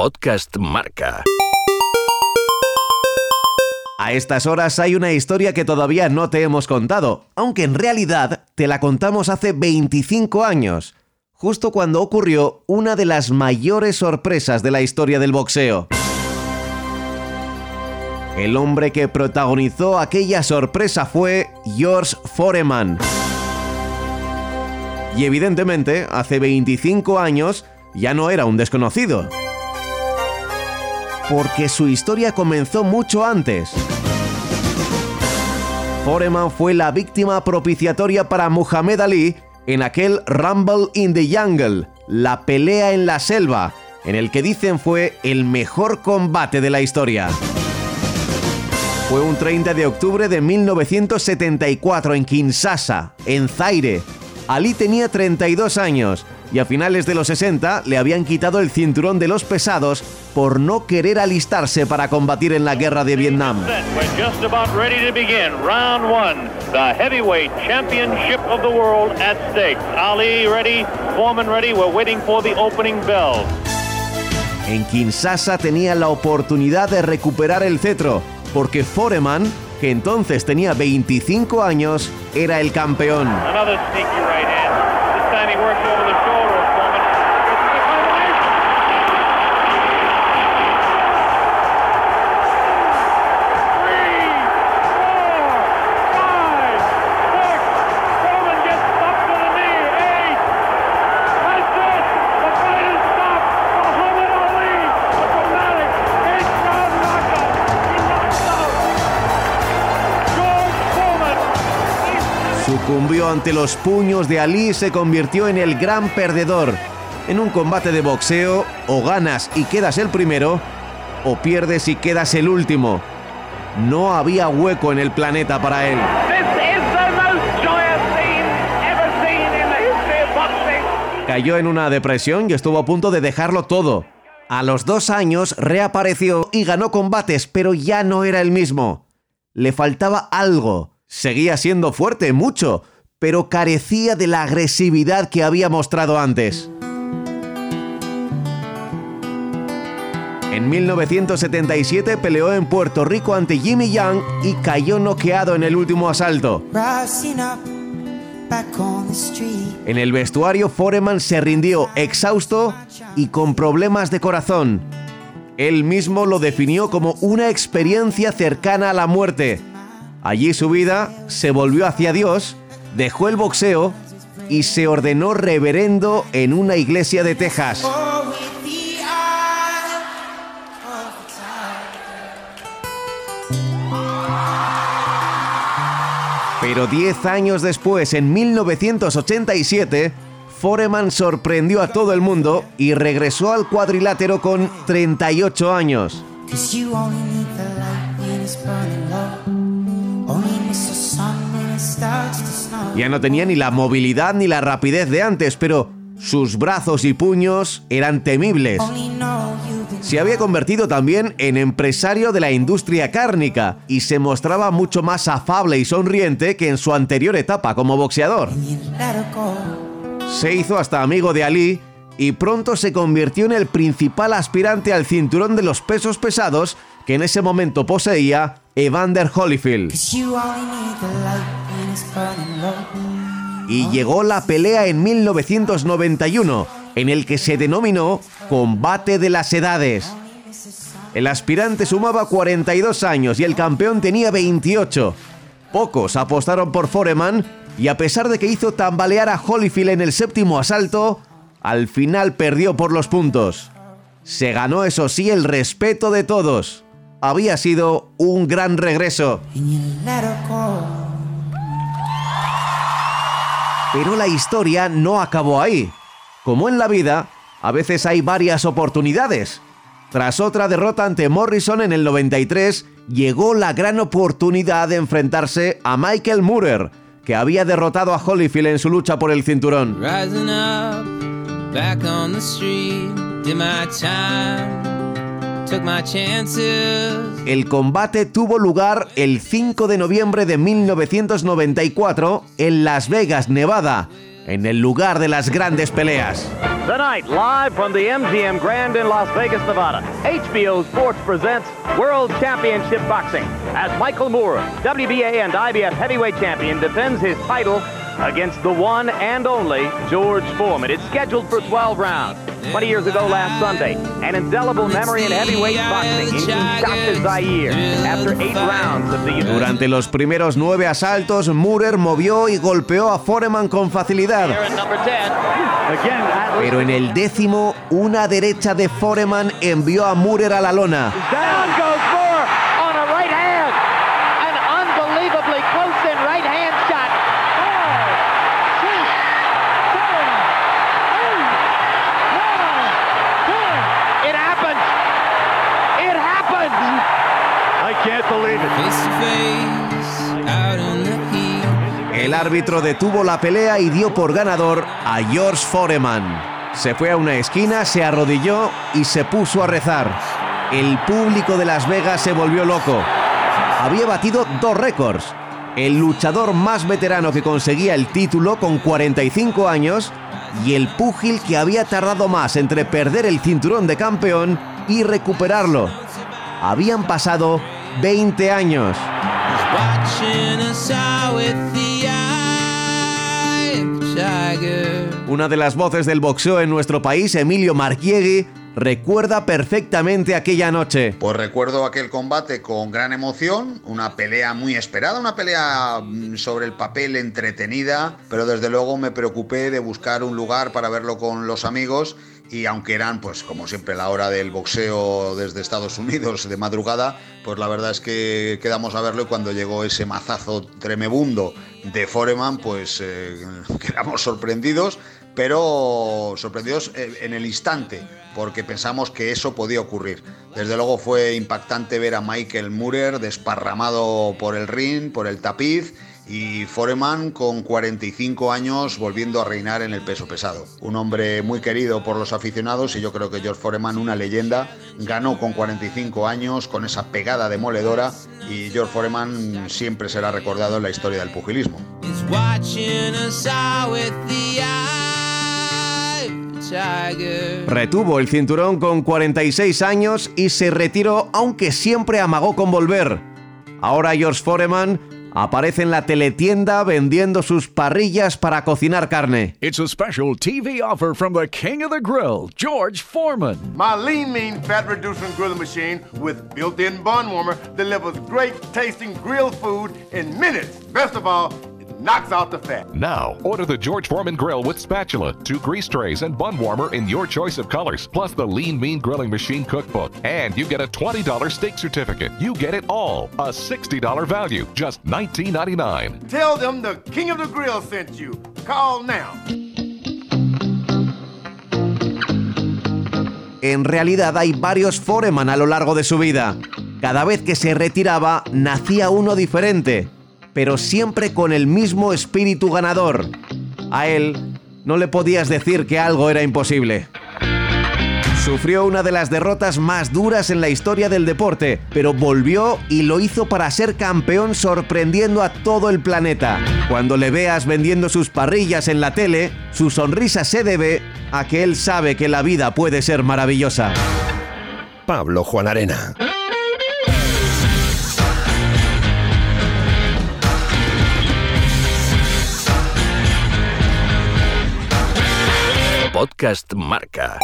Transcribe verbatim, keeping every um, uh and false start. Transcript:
Podcast Marca. A estas horas hay una historia que todavía no te hemos contado, aunque en realidad te la contamos hace veinticinco años, justo cuando ocurrió una de las mayores sorpresas de la historia del boxeo. El hombre que protagonizó aquella sorpresa fue George Foreman. Y evidentemente, hace veinticinco años ya no era un desconocido, porque su historia comenzó mucho antes. Foreman fue la víctima propiciatoria para Muhammad Ali en aquel Rumble in the Jungle, la pelea en la selva, en el que dicen fue el mejor combate de la historia. Fue un treinta de octubre de mil novecientos setenta y cuatro en Kinshasa, en Zaire. Ali tenía treinta y dos años y a finales de los sesenta le habían quitado el cinturón de los pesados por no querer alistarse para combatir en la guerra de Vietnam. En Kinshasa tenía la oportunidad de recuperar el cetro, porque Foreman, que entonces tenía veinticinco años, era el campeón. Sucumbió ante los puños de Ali y se convirtió en el gran perdedor. En un combate de boxeo, o ganas y quedas el primero, o pierdes y quedas el último. No había hueco en el planeta para él. Cayó en una depresión y estuvo a punto de dejarlo todo. A los dos años reapareció y ganó combates, pero ya no era el mismo. Le faltaba algo. Seguía siendo fuerte, mucho, pero carecía de la agresividad que había mostrado antes. En mil novecientos setenta y siete peleó en Puerto Rico ante Jimmy Young y cayó noqueado en el último asalto. En el vestuario, Foreman se rindió, exhausto y con problemas de corazón. Él mismo lo definió como una experiencia cercana a la muerte. Allí su vida se volvió hacia Dios, dejó el boxeo y se ordenó reverendo en una iglesia de Texas. Pero diez años después, en mil novecientos ochenta y siete, Foreman sorprendió a todo el mundo y regresó al cuadrilátero con treinta y ocho años. Ya no tenía ni la movilidad ni la rapidez de antes, pero sus brazos y puños eran temibles. Se había convertido también en empresario de la industria cárnica y se mostraba mucho más afable y sonriente que en su anterior etapa como boxeador. Se hizo hasta amigo de Ali y pronto se convirtió en el principal aspirante al cinturón de los pesos pesados que en ese momento poseía Evander Holyfield. Y llegó la pelea en mil novecientos noventa y uno, en el que se denominó Combate de las Edades. El aspirante sumaba cuarenta y dos años y el campeón tenía veintiocho. Pocos apostaron por Foreman y a pesar de que hizo tambalear a Holyfield en el séptimo asalto, al final perdió por los puntos. Se ganó, eso sí, el respeto de todos. Había sido un gran regreso. Pero la historia no acabó ahí. Como en la vida, a veces hay varias oportunidades. Tras otra derrota ante Morrison en el noventa y tres, llegó la gran oportunidad de enfrentarse a Michael Moorer, que había derrotado a Holyfield en su lucha por el cinturón. Rising up, back on the street, did my time. El combate tuvo lugar el cinco de noviembre de mil novecientos noventa y cuatro en Las Vegas, Nevada, en el lugar de las grandes peleas. Tonight, live from the M G M Grand in Las Vegas, Nevada, H B O Sports presents World Championship Boxing as Michael Moorer, W B A and I B F heavyweight champion, defends his title against the one and only George Foreman. It's scheduled for twelve rounds. twenty years ago last Sunday, an indelible memory in heavyweight boxing in Kinshasa, Zaire, after eight rounds of the... Durante los primeros nueve asaltos, Moorer movió y golpeó a Foreman con facilidad. Pero en el décimo, una derecha de Foreman envió a Moorer a la lona. El árbitro detuvo la pelea y dio por ganador a George Foreman. Se fue a una esquina, se arrodilló y se puso a rezar. El público de Las Vegas se volvió loco. Había batido dos récords. El luchador más veterano que conseguía el título con cuarenta y cinco años y el púgil que había tardado más entre perder el cinturón de campeón y recuperarlo. Habían pasado veinte años. Una de las voces del boxeo en nuestro país, Emilio Margiegui, recuerda perfectamente aquella noche. Pues recuerdo aquel combate con gran emoción, una pelea muy esperada, una pelea sobre el papel entretenida, pero desde luego me preocupé de buscar un lugar para verlo con los amigos. Y aunque eran, pues como siempre, la hora del boxeo desde Estados Unidos de madrugada, pues la verdad es que quedamos a verlo y cuando llegó ese mazazo tremebundo de Foreman, pues eh, quedamos sorprendidos, pero sorprendidos en el instante, porque pensamos que eso podía ocurrir. Desde luego fue impactante ver a Michael Moorer desparramado por el ring, por el tapiz, y Foreman con cuarenta y cinco años volviendo a reinar en el peso pesado. Un hombre muy querido por los aficionados y yo creo que George Foreman, una leyenda, ganó con cuarenta y cinco años con esa pegada demoledora y George Foreman siempre será recordado en la historia del pugilismo. Retuvo el cinturón con cuarenta y seis años y se retiró, aunque siempre amagó con volver. Ahora George Foreman aparece en la teletienda vendiendo sus parrillas para cocinar carne. It's a special T V offer from the king of the grill, George Foreman. My lean mean fat reducing grilling machine with built-in bun warmer delivers great tasting grilled food in minutes. Best of all, knocks out the fat. Now, order the George Foreman grill with spatula, two grease trays, and bun warmer in your choice of colors, plus the Lean Mean Grilling Machine cookbook. And you get a twenty dollars steak certificate. You get it all. A sixty dollars value, just nineteen ninety-nine. Tell them the King of the Grill sent you. Call now. En realidad hay varios Foreman a lo largo de su vida. Cada vez que se retiraba, nacía uno diferente, pero siempre con el mismo espíritu ganador. A él no le podías decir que algo era imposible. Sufrió una de las derrotas más duras en la historia del deporte, pero volvió y lo hizo para ser campeón sorprendiendo a todo el planeta. Cuando le veas vendiendo sus parrillas en la tele, su sonrisa se debe a que él sabe que la vida puede ser maravillosa. Pablo Juan Arena. Podcast Marca.